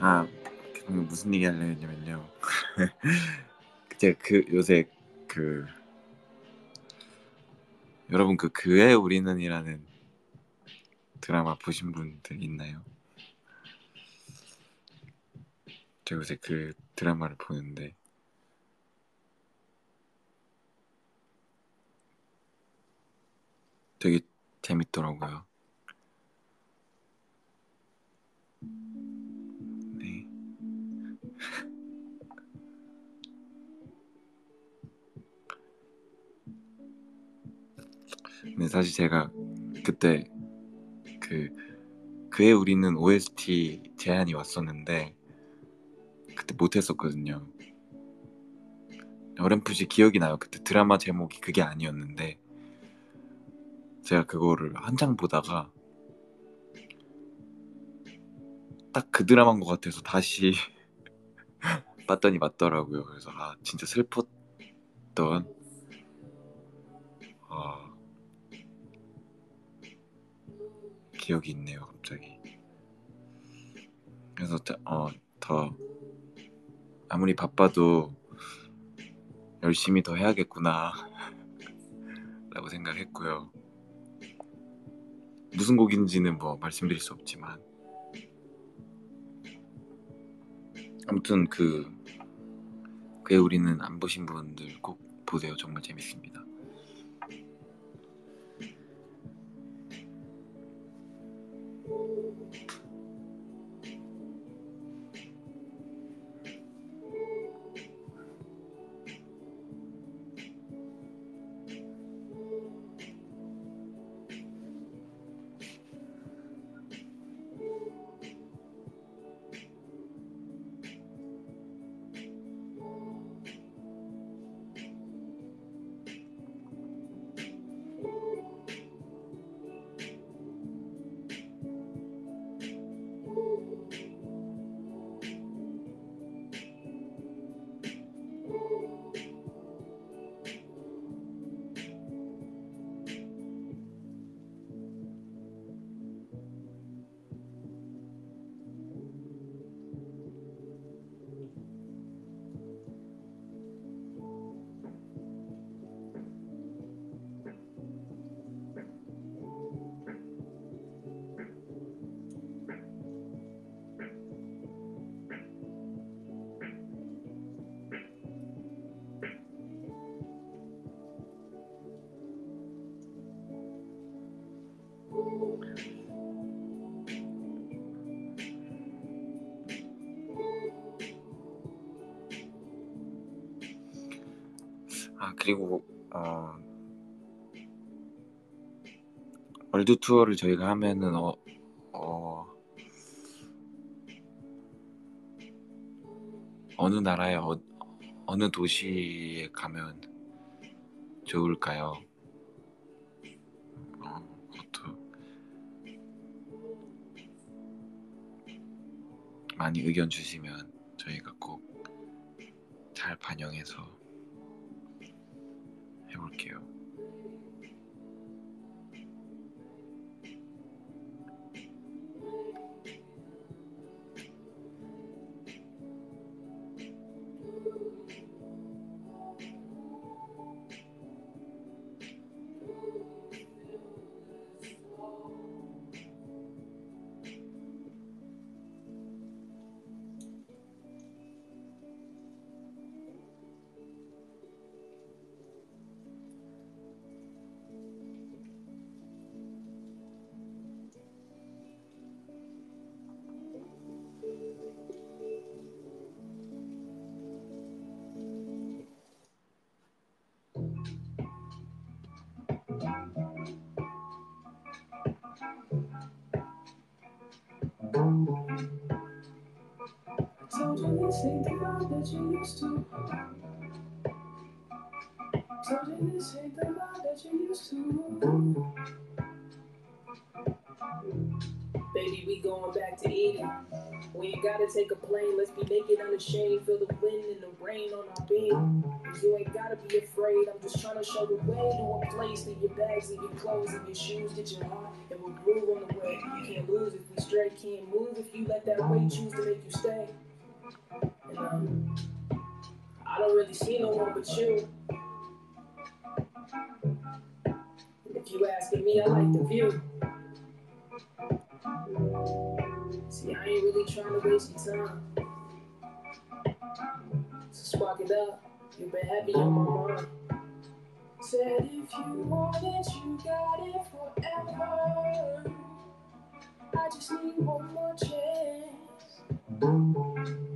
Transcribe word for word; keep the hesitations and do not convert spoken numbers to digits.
아, 방금 무슨 얘기 하려고 했냐면요. 제가 그 요새 그 여러분 그 그의 우리는이라는 드라마 보신 분들 있나요? 제가 요새 그 드라마를 보는데 되게 재밌더라고요. 네. 근데 사실 제가 그때 그 그의 우리는 오에스티 제안이 왔었는데 그때 못했었거든요. 어렴풋이 기억이 나요. 그때 드라마 제목이 그게 아니었는데 제가 그거를 한창 보다가 딱 그 드라마인 것 같아서 다시 봤더니 맞더라고요. 그래서 아 진짜 슬펐던 아 기억이 있네요 갑자기. 그래서 어 더 아무리 바빠도 열심히 더 해야겠구나 라고 생각했고요. 무슨 곡인지는 뭐 말씀드릴 수 없지만 아무튼 그 그의 우리는 안 보신 분들 꼭 보세요. 정말 재밌습니다. 아 그리고 어 월드 투어를 저희가 하면은 어, 어 어느 나라에 어, 어느 도시에 가면 좋을까요? 어, 그것도 많이 의견 주시면 저희가 꼭 잘 반영해서 해볼게요. going back to Eden. When you gotta take a plane, let's be naked, unashamed. Feel the wind and the rain on our being. You ain't gotta be afraid. I'm just trying to show the way to a place. Leave your bags, leave your clothes, leave your shoes, get your heart, and we'll groove on the way. You can't lose if we stray, can't move if you let that way choose to make you stay. And um, I don't really see no one but you. If you asking me, I like the view. See, I ain't really trying to waste your time. So spark it up. You've been happy on my mind. Said if you want it, you got it forever. I just need one more chance.